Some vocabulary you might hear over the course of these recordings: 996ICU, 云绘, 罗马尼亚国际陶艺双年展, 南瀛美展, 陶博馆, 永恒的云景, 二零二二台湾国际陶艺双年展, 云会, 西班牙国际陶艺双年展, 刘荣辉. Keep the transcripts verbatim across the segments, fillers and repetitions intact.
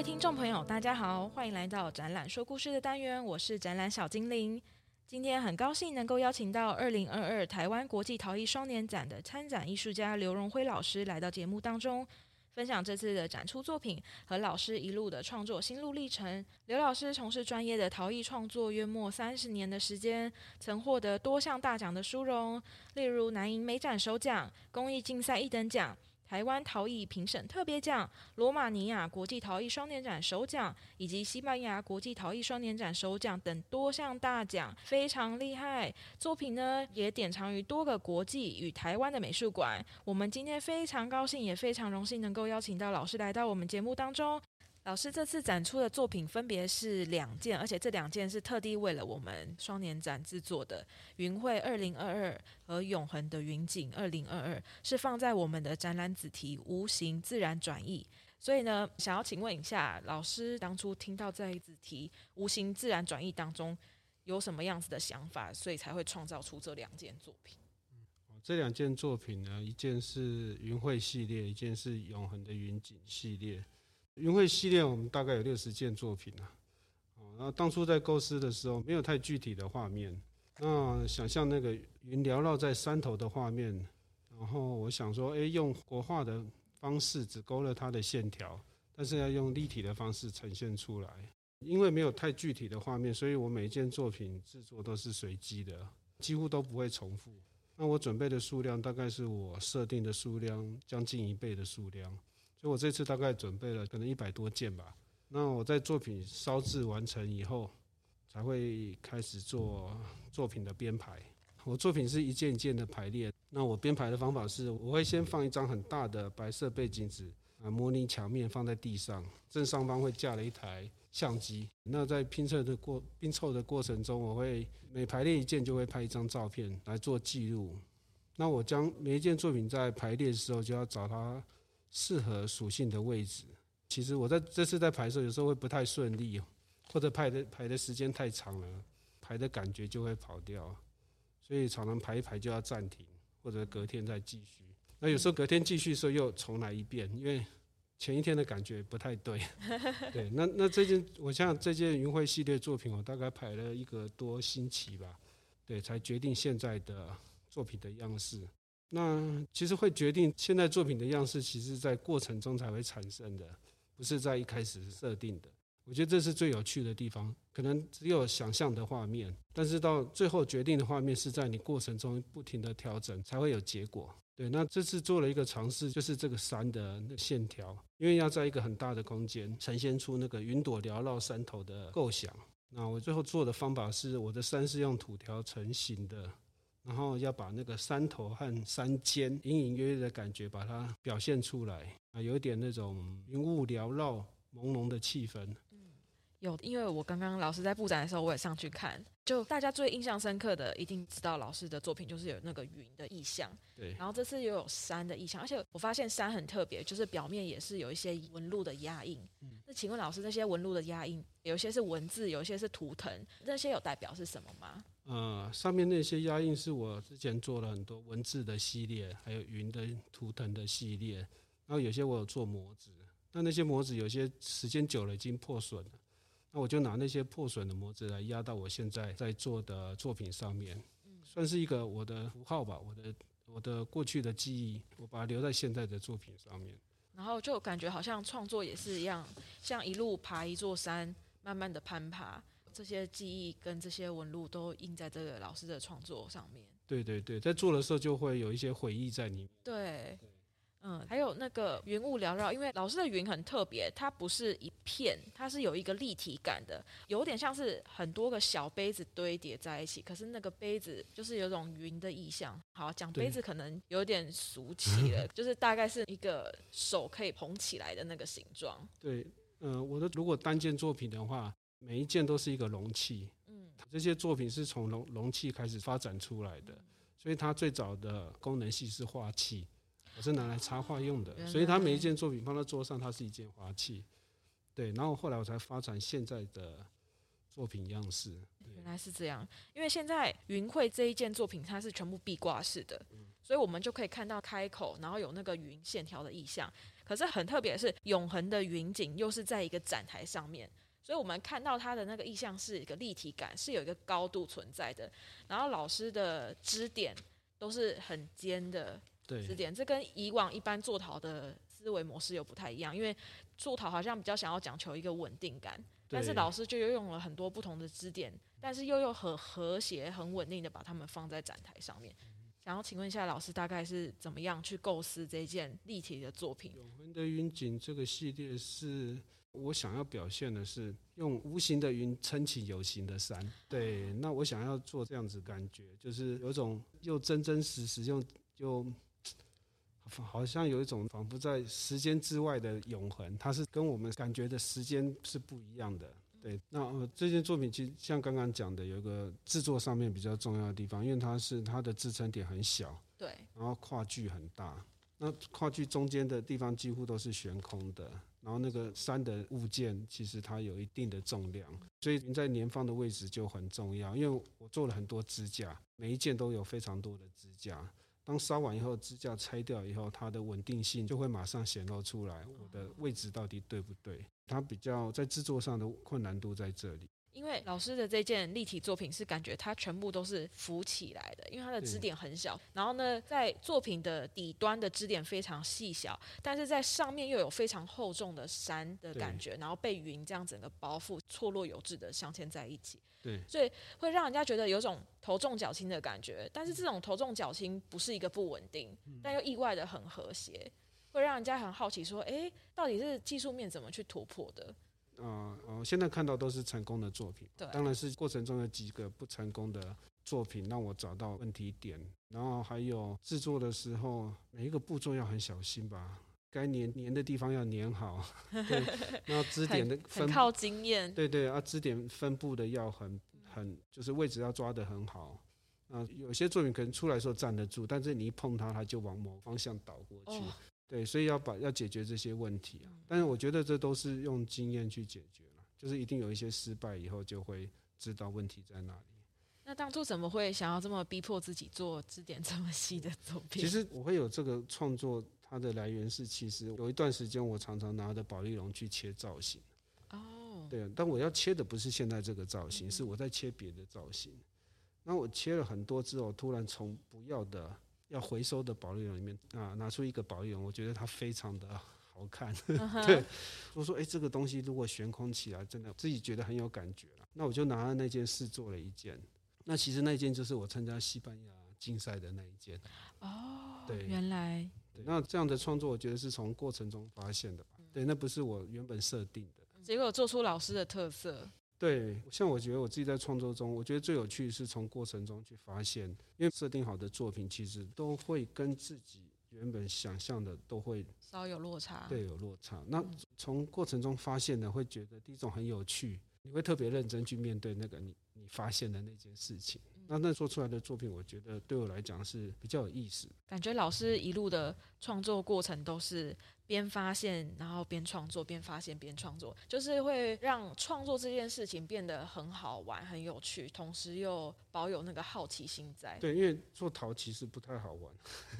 位听众朋友大家好，欢迎来到展览说故事的单元，我是展览小精灵。今天很高兴能够邀请到二零二二台湾国际陶艺双年展的参展艺术家刘荣辉老师来到节目当中，分享这次的展出作品和老师一路的创作心路历程。刘老师从事专业的陶艺创作约莫三十年的时间，曾获得多项大奖的殊荣，例如南瀛美展首奖、工艺竞赛一等奖、台湾陶艺评审特别奖、罗马尼亚国际陶艺双年展首奖以及西班牙国际陶艺双年展首奖等多项大奖，非常厉害。作品呢也典藏于多个国际与台湾的美术馆。我们今天非常高兴也非常荣幸能够邀请到老师来到我们节目当中。老师这次展出的作品分别是两件，而且这两件是特地为了我们双年展制作的，云会二零二二和永恒的云景二零二二，是放在我们的展览子题无形自然转译。所以呢，想要请问一下老师，当初听到在子题无形自然转译当中有什么样子的想法，所以才会创造出这两件作品？这两件作品呢，一件是云会系列，一件是永恒的云景系列。云会系列我们大概有六十件作品啊，然后当初在构思的时候没有太具体的画面，那想象那个云缭绕在山头的画面，然后我想说，哎，用国画的方式只勾勒它的线条，但是要用立体的方式呈现出来。因为没有太具体的画面，所以我每一件作品制作都是随机的，几乎都不会重复。那我准备的数量大概是我设定的数量将近一倍的数量。所以我这次大概准备了可能一百多件吧。那我在作品烧制完成以后，才会开始做作品的编排。我作品是一件一件的排列。那我编排的方法是，我会先放一张很大的白色背景纸，啊，模拟墙面放在地上，正上方会架了一台相机。那在拼凑的过拼凑的过程中，我会每排列一件就会拍一张照片来做记录。那我将每一件作品在排列的时候就要找它适合属性的位置。其实我在这次在排的时候，有时候会不太顺利，或者排的排的时间太长了，排的感觉就会跑掉，所以常常排一排就要暂停，或者隔天再继续。那有时候隔天继续的时候又重来一遍，因为前一天的感觉不太对。对，那那这件我像这件云会系列作品，我大概排了一个多星期吧，对，才决定现在的作品的样式。那其实会决定现在作品的样式，其实在过程中才会产生的，不是在一开始设定的。我觉得这是最有趣的地方，可能只有想象的画面，但是到最后决定的画面是在你过程中不停的调整才会有结果。对，那这次做了一个尝试，就是这个山的线条，因为要在一个很大的空间呈现出那个云朵缭绕山头的构想。那我最后做的方法是，我的山是用土条成型的，然后要把那个山头和山间隐隐约约的感觉把它表现出来，有一点那种云雾缭绕朦胧的气氛。有，因为我刚刚老师在布展的时候我也上去看，就大家最印象深刻的一定知道老师的作品就是有那个云的意象，对，然后这次又有山的意象，而且我发现山很特别，就是表面也是有一些纹路的压印。嗯，那请问老师，这些纹路的压印有些是文字，有些是图腾，那些有代表是什么吗？呃，上面那些压印是我之前做了很多文字的系列，还有云的图腾的系列，然后有些我有做模子，那那些模子有些时间久了已经破损了，那我就拿那些破损的模子来压到我现在在做的作品上面，算是一个我的符号吧，我的我的过去的记忆，我把它留在现在的作品上面。然后就感觉好像创作也是一样，像一路爬一座山，慢慢的攀爬，这些记忆跟这些纹路都印在这个老师的创作上面。对对对，在做的时候就会有一些回忆在里面。对。对，嗯，还有那个云雾缭绕，因为老师的云很特别，它不是一片，它是有一个立体感的，有点像是很多个小杯子堆叠在一起，可是那个杯子就是有种云的意象。好，讲杯子可能有点俗气了，就是大概是一个手可以捧起来的那个形状。对，呃，我的如果单件作品的话，每一件都是一个容器，嗯，这些作品是从容容器开始发展出来的，所以它最早的功能性是画器。我是拿来插画用的，所以它每一件作品放到桌上，它是一件画器。对，然后后来我才发展现在的作品样式。原来是这样，因为现在云会这一件作品它是全部壁挂式的，所以我们就可以看到开口然后有那个云线条的意象。可是很特别的是，永恒的云景又是在一个展台上面，所以我们看到它的那个意象是一个立体感，是有一个高度存在的。然后老师的支点都是很尖的支点，这跟以往一般做陶的思维模式又不太一样，因为做陶好像比较想要讲求一个稳定感，但是老师就又用了很多不同的支点，但是又又很和谐、很稳定的把它们放在展台上面。想要请问一下老师，大概是怎么样去构思这件立体的作品？永恒的云景这个系列是我想要表现的是用无形的云撑起有形的山。对，那我想要做这样子感觉，就是有种又真真实实又又好像有一种仿佛在时间之外的永恒，它是跟我们感觉的时间是不一样的。对，那、呃、这件作品其实像刚刚讲的，有一个制作上面比较重要的地方，因为它是它的支撑点很小，对，然后跨距很大，那跨距中间的地方几乎都是悬空的，然后那个山的物件其实它有一定的重量，所以云在粘放的位置就很重要。因为我做了很多支架，每一件都有非常多的支架，当烧完以后，支架拆掉以后，它的稳定性就会马上显露出来，我的位置到底对不对？它比较在制作上的困难度在这里。因为老师的这件立体作品是感觉它全部都是浮起来的，因为它的支点很小，然后呢在作品的底端的支点非常细小，但是在上面又有非常厚重的山的感觉，然后被云这样整个包覆，错落有致的镶嵌在一起。对，所以会让人家觉得有种头重脚轻的感觉，但是这种头重脚轻不是一个不稳定，但又意外的很和谐，会让人家很好奇说，哎，到底是技术面怎么去突破的？呃呃、现在看到都是成功的作品，当然是过程中有几个不成功的作品让我找到问题点，然后还有制作的时候每一个步骤要很小心吧，该粘粘的地方要粘好，对，然后支点的分 很, 很靠经验，对对啊，支点分布的要很很就是位置要抓得很好。啊，有些作品可能出来的时候站得住，但是你一碰它，它就往某方向倒过去。哦，对，所以要把要解决这些问题啊，但是我觉得这都是用经验去解决了，就是一定有一些失败以后就会知道问题在哪里。那当初怎么会想要这么逼迫自己做支点这么细的作品？其实我会有这个创作，它的来源是其实有一段时间我常常拿着保丽龙去切造型。哦，对，但我要切的不是现在这个造型，嗯，是我在切别的造型。那我切了很多之后，突然从不要的要回收的保丽龙里面啊，拿出一个保丽龙，我觉得它非常的好看。Uh-huh. 对，我说哎，这个东西如果悬空起来，真的自己觉得很有感觉了。那我就拿那件试做了一件。那其实那件就是我参加西班牙竞赛的那一件。哦，oh, ，对，原来对。那这样的创作，我觉得是从过程中发现的吧？对，那不是我原本设定的。结果做出老师的特色。对，像我觉得我自己在创作中，我觉得最有趣的是从过程中去发现，因为设定好的作品其实都会跟自己原本想象的都会稍有落差。对，有落差。那从过程中发现的，会觉得第一种很有趣，你会特别认真去面对那个你你发现的那件事情。那那做出来的作品，我觉得对我来讲是比较有意思。感觉老师一路的创作过程都是边发现然后边创作，边发现边创作，就是会让创作这件事情变得很好玩很有趣，同时又保有那个好奇心在。对，因为做陶其实不太好玩。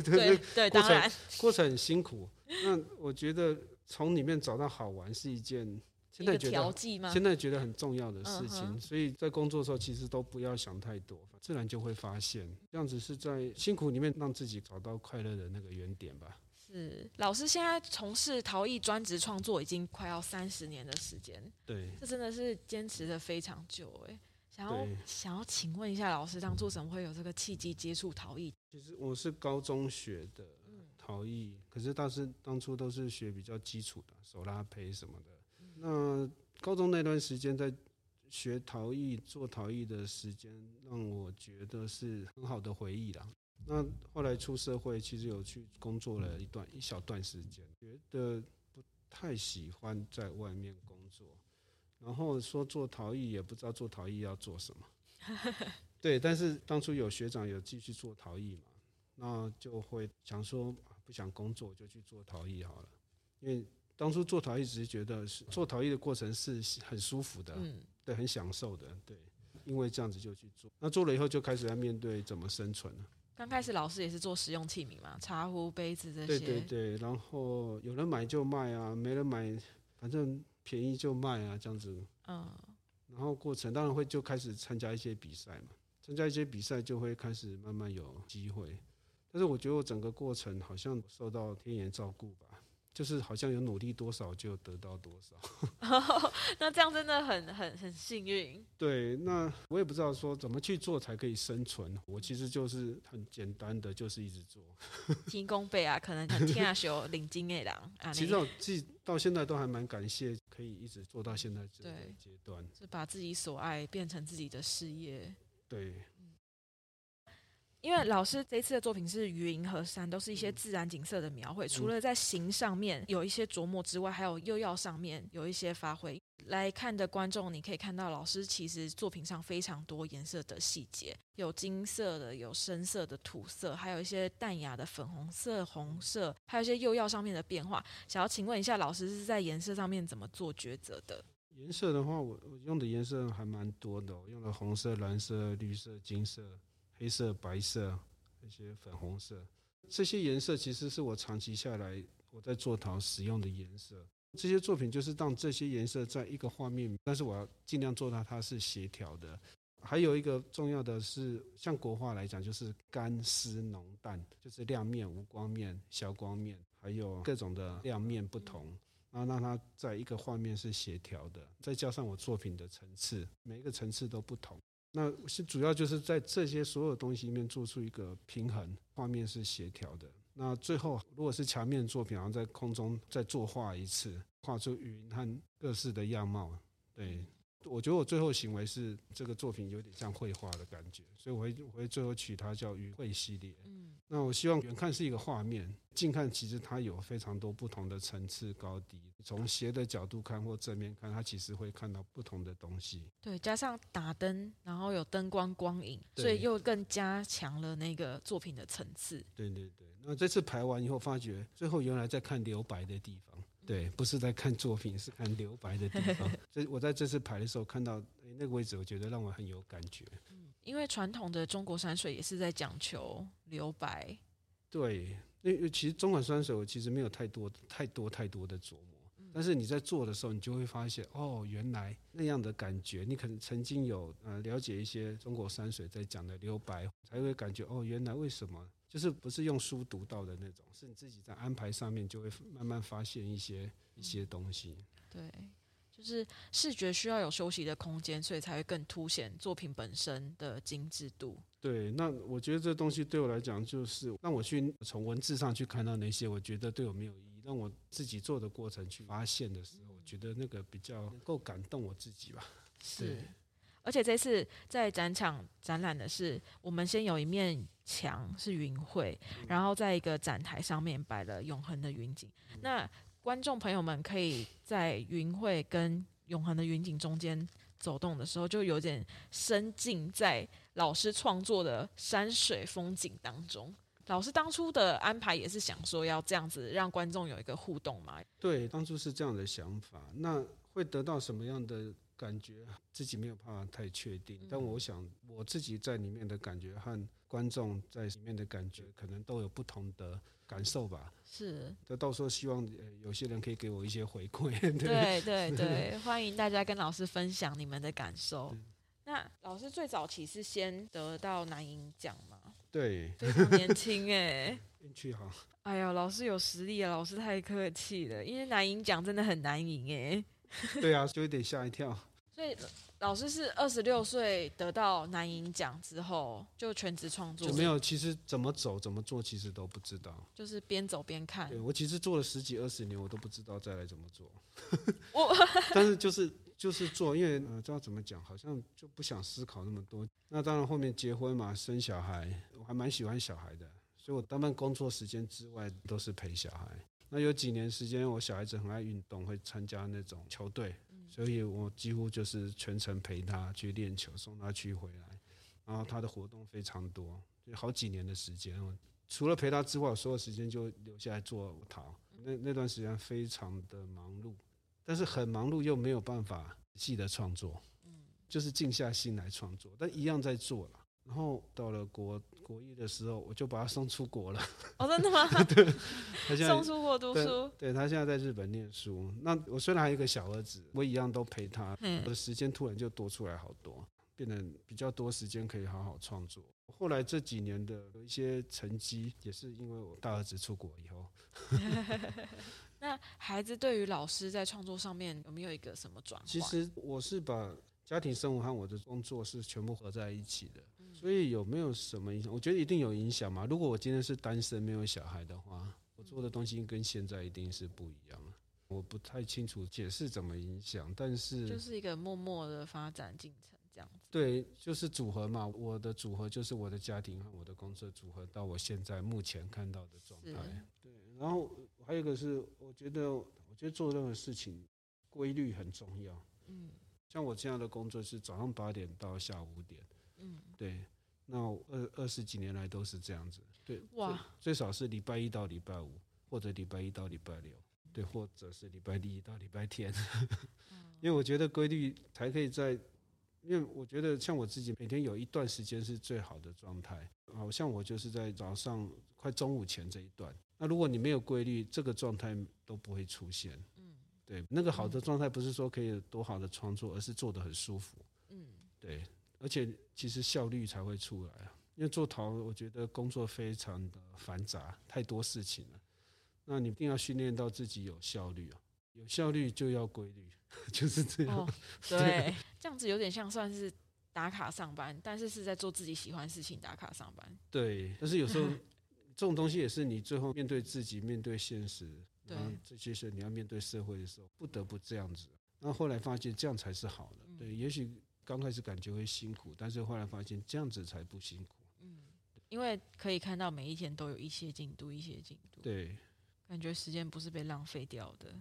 对对，当然过程很辛苦。那我觉得从里面找到好玩是一件现在觉得现在觉得很重要的事情，嗯，所以在工作的时候其实都不要想太多，自然就会发现，这样子是在辛苦里面让自己找到快乐的那个原点吧。是，老师现在从事陶艺专职创作已经快要三十年的时间，对，这真的是坚持的非常久哎。想要想要请问一下老师，当初怎么会有这个契机接触陶艺？其实我是高中学的陶艺，嗯，可是当时当初都是学比较基础的手拉胚什么的。嗯，那高中那段时间在学陶艺、做陶艺的时间，让我觉得是很好的回忆啦。那后来出社会，其实有去工作了一段一小段时间，觉得不太喜欢在外面工作，然后说做陶艺也不知道做陶艺要做什么。对，但是当初有学长有继续做陶艺嘛，那就会想说不想工作就去做陶艺好了，因为当初做陶艺只是觉得做陶艺的过程是很舒服的，嗯，对，很享受的，对，因为这样子就去做，那做了以后就开始要面对怎么生存了。刚开始老师也是做实用器皿嘛，茶壶、杯子这些。对对对，然后有人买就卖啊，没人买，反正便宜就卖啊，这样子。嗯。然后过程当然会就开始参加一些比赛嘛，参加一些比赛就会开始慢慢有机会。但是我觉得我整个过程好像受到天爷照顾吧，就是好像有努力多少就得到多少。哦、那这样真的很很很幸运。对，那我也不知道说怎么去做才可以生存。我其实就是很简单的，就是一直做。天公伯啊，可能很听下修领金的人。其实我自己到现在都还蛮感谢，可以一直做到现在这个阶段，是把自己所爱变成自己的事业。对。因为老师这次的作品是云和山，都是一些自然景色的描绘，除了在形上面有一些琢磨之外，还有釉药上面有一些发挥。来看的观众你可以看到老师其实作品上非常多颜色的细节，有金色的，有深色的土色，还有一些淡雅的粉红色、红色，还有一些釉药上面的变化。想要请问一下老师是在颜色上面怎么做抉择的？颜色的话 我, 我用的颜色还蛮多的、哦、用了红色、蓝色、绿色、金色、黑色、白色，那些粉红色，这些颜色其实是我长期下来我在做陶使用的颜色。这些作品就是让这些颜色在一个画面，但是我要尽量做到它是协调的。还有一个重要的是，像国画来讲就是干湿浓淡，就是亮面、无光面、消光面，还有各种的亮面不同，然后让它在一个画面是协调的。再加上我作品的层次，每一个层次都不同，那主要就是在这些所有东西里面做出一个平衡，画面是协调的。那最后如果是墙面作品，然后在空中再作画一次，画出云和各式的样貌。对，我觉得我最后行为是这个作品有点像绘画的感觉，所以我 会, 我会最后取它叫云绘系列、嗯、那我希望远看是一个画面，近看其实它有非常多不同的层次高低，从斜的角度看或正面看，它其实会看到不同的东西。对，加上打灯，然后有灯光光影，所以又更加强了那个作品的层次。对对对，那这次排完以后发觉最后原来在看留白的地方，对，不是在看作品，是看留白的地方。我在这次排的时候看到、欸、那个位置，我觉得让我很有感觉、嗯、因为传统的中国山水也是在讲求留白。对，因为其实中国山水我其实没有太多太多太多的琢磨、嗯、但是你在做的时候你就会发现，哦，原来那样的感觉，你可能曾经有、呃、了解一些中国山水在讲的留白，才会感觉哦，原来为什么就是不是用书读到的那种，是你自己在安排上面就会慢慢发现一些一些东西。对，就是视觉需要有休息的空间，所以才会更凸显作品本身的精致度。对，那我觉得这东西对我来讲，就是让我去从文字上去看到那些我觉得对我没有意义，让我自己做的过程去发现的时候，我觉得那个比较能够感动我自己吧。是，而且这次在展场展览的是，我们先有一面墙是云绘，然后在一个展台上面摆了永恒的云景。那观众朋友们可以在云绘跟永恒的云景中间走动的时候，就有点深浸在老师创作的山水风景当中。老师当初的安排也是想说要这样子让观众有一个互动嘛？对，当初是这样的想法。那会得到什么样的感觉自己没有办法太确定，但我想我自己在里面的感觉和观众在里面的感觉可能都有不同的感受吧。是，到时候希望有些人可以给我一些回馈。对对 对, 对，欢迎大家跟老师分享你们的感受。那老师最早期是先得到南影奖吗？对，非常年轻耶。运气好。哎呦，老师有实力啊，老师太客气了，因为南影奖真的很难赢耶。对啊，就有点吓一跳。所以老师是二十六岁得到南影奖之后就全职创作？就没有，其实怎么走怎么做其实都不知道，就是边走边看。对，我其实做了十几二十年，我都不知道再来怎么做。但是就是就是做，因为不、呃、知道怎么讲，好像就不想思考那么多。那当然后面结婚嘛，生小孩，我还蛮喜欢小孩的，所以我当然工作时间之外都是陪小孩。那有几年时间我小孩子很爱运动，会参加那种球队，所以我几乎就是全程陪他去练球，送他去回来，然后他的活动非常多，就好几年的时间，除了陪他之外，我所有时间就留下来做陶。那那段时间非常的忙碌，但是很忙碌又没有办法细的创作，就是静下心来创作，但一样在做了。然后到了国国一的时候，我就把他送出国了。哦，真的吗？对，他现在送出国读书。对，他现在在日本念书。那我虽然还有一个小儿子，我一样都陪他，嗯、我的时间突然就多出来好多，变得比较多时间可以好好创作。后来这几年的有一些成绩，也是因为我大儿子出国以后。那孩子对于老师在创作上面有没有一个什么转换？其实我是把家庭生活和我的工作是全部合在一起的，嗯、所以有没有什么影响？我觉得一定有影响嘛。如果我今天是单身没有小孩的话，我做的东西跟现在一定是不一样的。我不太清楚解释怎么影响，但是就是一个默默的发展进程。对，就是组合嘛，我的组合就是我的家庭和我的工作组合到我现在目前看到的状态。对，然后还有一个是我觉得我觉得做任何事情规律很重要。嗯，像我这样的工作是早上八点到下午五点。嗯，对，那我二二十几年来都是这样子。对，哇，最少是礼拜一到礼拜五，或者礼拜一到礼拜六，对，或者是礼拜一到礼拜天。因为我觉得规律才可以在。因为我觉得像我自己每天有一段时间是最好的状态，好像我就是在早上快中午前这一段，那如果你没有规律，这个状态都不会出现。嗯，对，那个好的状态不是说可以多好的创作，而是做得很舒服。嗯，对，而且其实效率才会出来，因为做陶我觉得工作非常的繁杂，太多事情了，那你一定要训练到自己有效率啊，有效率就要规律，就是这样。哦，对， 对，这样子有点像算是打卡上班，但是是在做自己喜欢事情打卡上班。对，但是有时候这种东西也是你最后面对自己、面对现实，然后这些事你要面对社会的时候，不得不这样子。那后来发现这样才是好的。对，也许刚开始感觉会辛苦，但是后来发现这样子才不辛苦。嗯，因为可以看到每一天都有一些进度，一些进度。对，感觉时间不是被浪费掉的。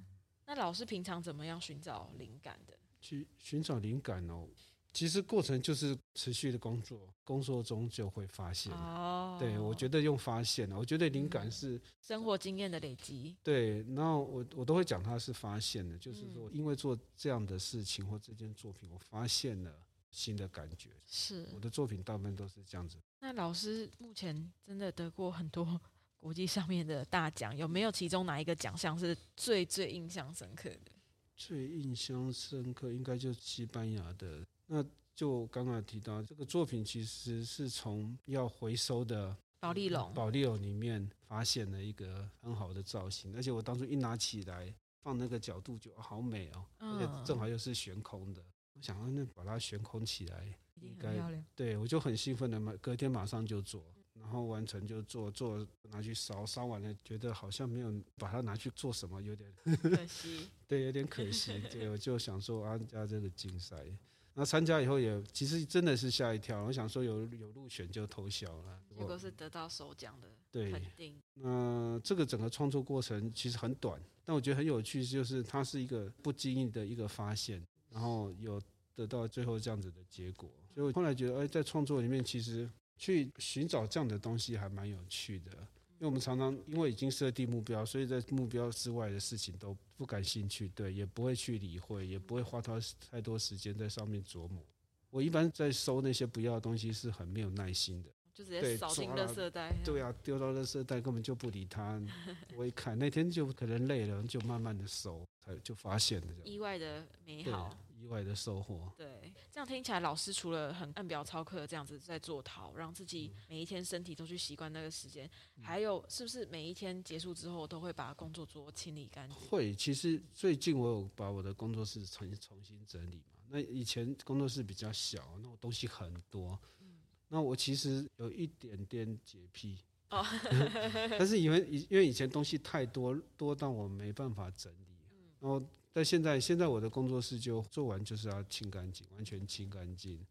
那老师平常怎么样寻找灵感的？去寻找灵感哦，其实过程就是持续的工作，工作中就会发现。哦，对，我觉得用发现，我觉得灵感是，嗯、生活经验的累积。对，然后我我都会讲它是发现的，就是说因为做这样的事情或这件作品，我发现了新的感觉。是，我的作品大部分都是这样子。那老师目前真的得过很多国际上面的大奖，有没有其中哪一个奖项是最最印象深刻的？最印象深刻应该就是西班牙的。那就刚刚提到这个作品其实是从要回收的保丽龙保丽龙里面发现了一个很好的造型，而且我当初一拿起来放那个角度就好美哦，嗯、而且正好又是悬空的，我想要把它悬空起来应该漂亮。对，我就很兴奋的隔天马上就做，然后完成就做做拿去烧，烧完了觉得好像没有把它拿去做什么，有点可惜。对，有点可惜。对，我就想说参加这个竞赛，那参加以后也其实真的是吓一跳，我想说有有入选就偷笑了，结果是得到首奖的肯定。对，那这个整个创作过程其实很短，但我觉得很有趣，就是它是一个不经意的一个发现，然后有得到最后这样子的结果。所以我后来觉得，哎，在创作里面其实去寻找这样的东西还蛮有趣的，因为我们常常因为已经设定目标，所以在目标之外的事情都不感兴趣，对，也不会去理会，也不会花太多时间在上面琢磨。我一般在收那些不要的东西是很没有耐心的，就直接扫进垃圾袋。对啊，丢到垃圾袋根本就不理它。我一看那天就可能累了，就慢慢的收，就发现了意外的美好，意外的收获。对，这样听起来老师除了很按表操课这样子在做陶，让自己每一天身体都去习惯那个时间，嗯、还有是不是每一天结束之后都会把工作桌清理干净？会，其实最近我有把我的工作室重重新整理嘛。那以前工作室比较小，那我东西很多，嗯、那我其实有一点点洁癖。哦，但是因为因为以前东西太多多到我没办法整理，嗯、然后。但现在现在我的工作室就做完就是要清干净，完全清干净。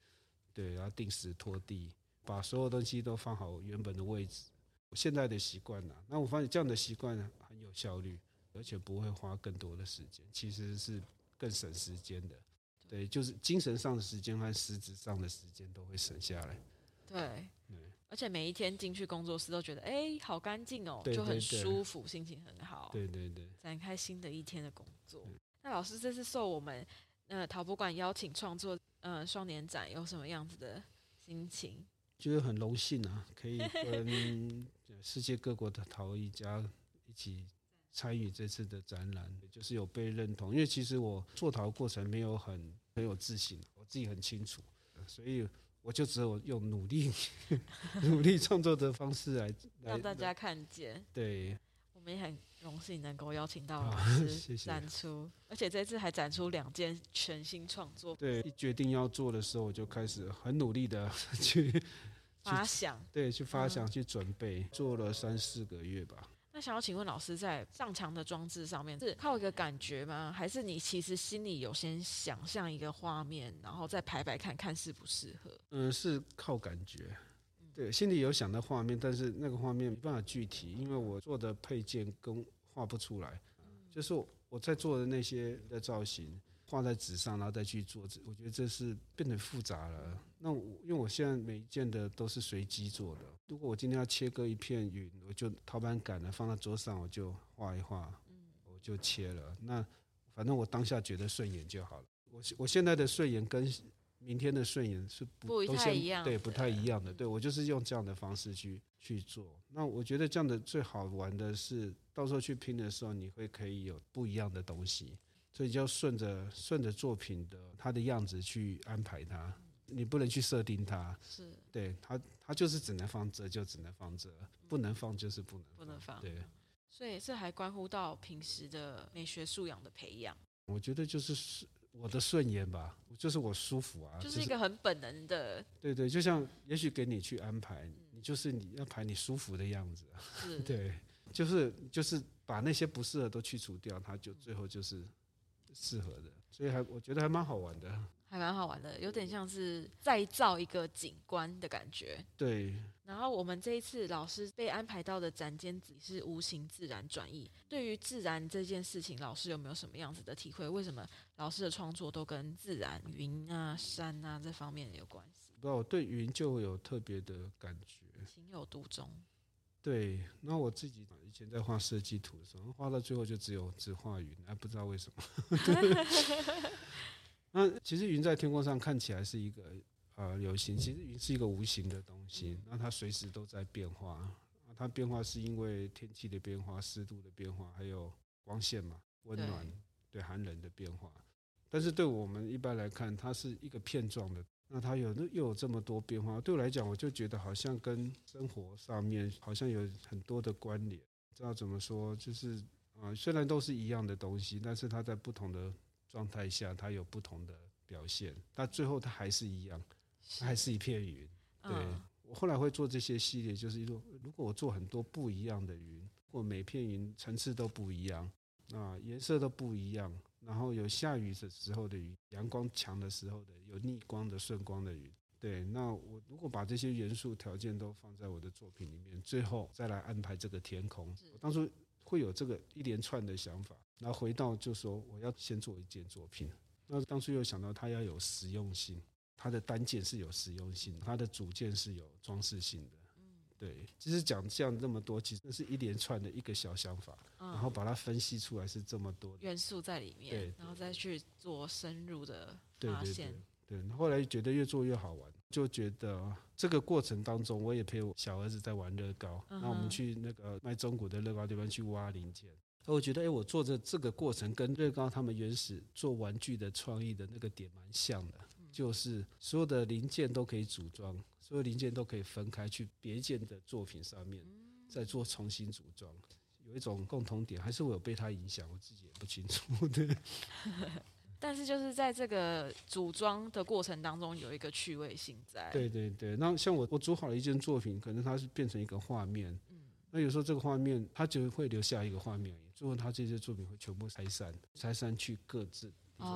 对，要定时拖地，把所有东西都放好原本的位置，我现在的习惯了。那我发现这样的习惯很有效率，而且不会花更多的时间，其实是更省时间的。对，就是精神上的时间和实质上的时间都会省下来。对，而且每一天进去工作室都觉得，哎，好干净哦，对对对，就很舒服，心情很好。对对对，展开新的一天的工作。那老师，这次受我们呃陶博馆邀请创作呃双年展，有什么样子的心情？就是很荣幸啊，可以跟世界各国的陶艺家一起参与这次的展览，就是有被认同。因为其实我做陶过程没有很很有自信，我自己很清楚，所以我就只有用努力努力创作的方式来让大家看见。对，我们也很荣幸能够邀请到老师展出，谢谢。而且这次还展出两件全新创作。对，一决定要做的时候，我就开始很努力的去发想，对，去发想、嗯、去准备，做了三四个月吧。那想要请问老师，在上墙的装置上面是靠一个感觉吗？还是你其实心里有先想象一个画面，然后再排排看看适不适合？嗯，是靠感觉。对，心里有想到画面，但是那个画面没办法具体，因为我做的配件跟画不出来。就是我在做的那些的造型，画在纸上，然后再去做，我觉得这是变得复杂了。那我因为我现在每一件的都是随机做的，如果我今天要切割一片云，我就陶板杆了放到桌上，我就画一画，我就切了。那反正我当下觉得顺眼就好了。我我现在的顺眼跟明天的顺眼是 不, 不太一样的，对，不太一样的。对，我就是用这样的方式去去做。那我觉得这样的最好玩的是，到时候去拼的时候，你会可以有不一样的东西。所以就顺着顺着作品的它的样子去安排它，你不能去设定它。是，对，它它就是只能放这，就只能放这，不能放就是不能放，不能放。对，所以这还关乎到平时的美学素养的培养。我觉得就是。我的顺眼吧，就是我舒服啊，就是一个很本能的。对对，就像也许给你去安排，你就是你要排你舒服的样子、啊、对，就是就是把那些不适合都去除掉，它就最后就是适合的。所以还我觉得还蛮好玩的，还蛮好玩的，有点像是再造一个景观的感觉。对。然后我们这一次老师被安排到的展间子是无形自然转译，对于自然这件事情，老师有没有什么样子的体会？为什么老师的创作都跟自然、云啊、山啊这方面有关系？不知道，我对云就有特别的感觉，情有独钟。对，那我自己以前在画设计图的时候，画到最后就只有只画云，啊，不知道为什么。那其实云在天空上看起来是一个呃流行，其实云是一个无形的东西，那它随时都在变化。它变化是因为天气的变化、湿度的变化，还有光线嘛，温暖 对, 对寒冷的变化。但是对我们一般来看，它是一个片状的，那它有又有这么多变化，对我来讲，我就觉得好像跟生活上面好像有很多的关联。不知道怎么说，就是呃虽然都是一样的东西，但是它在不同的状态下它有不同的表现，但最后它还是一样，它还是一片云。对、嗯、我后来会做这些系列，就是说如果我做很多不一样的云，如果每片云层次都不一样，那颜色都不一样，然后有下雨的时候的云，阳光强的时候的，有逆光的、顺光的云。对，那我如果把这些元素条件都放在我的作品里面，最后再来安排这个天空，我当初会有这个一连串的想法，然后回到就说我要先做一件作品。那当初又想到它要有实用性，它的单件是有实用性，它的组件是有装饰性的。对，其实讲这样那么多，其实是一连串的一个小想法、嗯、然后把它分析出来是这么多元素在里面。对对，然后再去做深入的发现。对对对对，后来觉得越做越好玩，就觉得这个过程当中，我也陪我小儿子在玩乐高，那、嗯、我们去那个卖中古的乐高地方去挖零件，我觉得哎，我做的这个过程跟乐高他们原始做玩具的创意的那个点蛮像的，就是所有的零件都可以组装，所有零件都可以分开去别件的作品上面再做重新组装，有一种共同点。还是我有被它影响，我自己也不清楚。对。但是就是在这个组装的过程当中有一个趣味性在。对对对，那像我我组好了一件作品，可能它是变成一个画面，那有时候这个画面它就会留下一个画面，最后它这些作品会全部拆散，拆散去各自上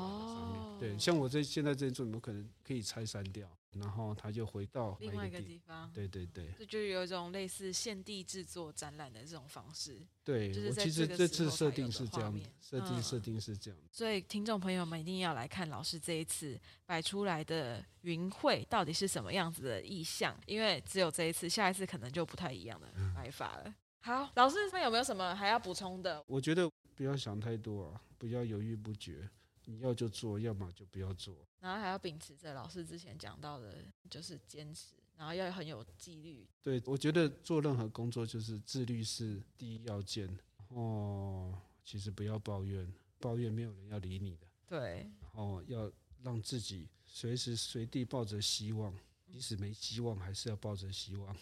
面。哦、对，像我这现在这件作品，我可能可以拆散掉，然后它就回到另外一个地方。对对对，这就有一种类似现地制作展览的这种方式。对，就是、在我其实这次设定是这样，设定设定是这样、嗯。所以听众朋友们一定要来看老师这一次摆出来的云会到底是什么样子的意象，因为只有这一次，下一次可能就不太一样的摆法了。嗯、好，老师那有没有什么还要补充的？我觉得不要想太多啊，不要犹豫不决。你要就做，要么就不要做，然后还要秉持着老师之前讲到的，就是坚持。然后要很有纪律。对，我觉得做任何工作就是自律是第一要件。哦，其实不要抱怨，抱怨没有人要理你的。对，然后要让自己随时随地抱着希望，即使没希望还是要抱着希望，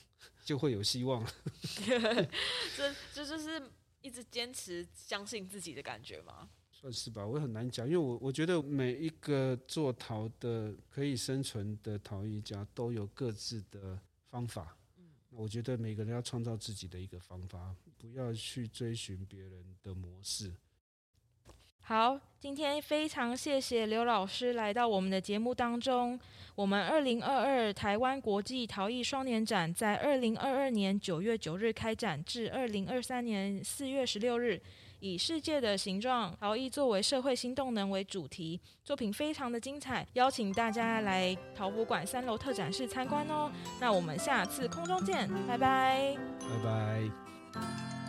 就会有希望。这这就是一直坚持相信自己的感觉吗？算是吧，我很难讲，因为我我觉得每一个做陶的可以生存的陶艺家都有各自的方法。嗯，我觉得每个人要创造自己的一个方法，不要去追寻别人的模式。好，今天非常谢谢刘老师来到我们的节目当中。我们二零二二台湾国际陶艺双年展在二零二二年九月九日开展，至二零二三年四月十六日。以世界的形状陶艺作为社会新动能为主题，作品非常的精彩，邀请大家来陶博馆三楼特展室参观哦。那我们下次空中见，拜拜，拜拜。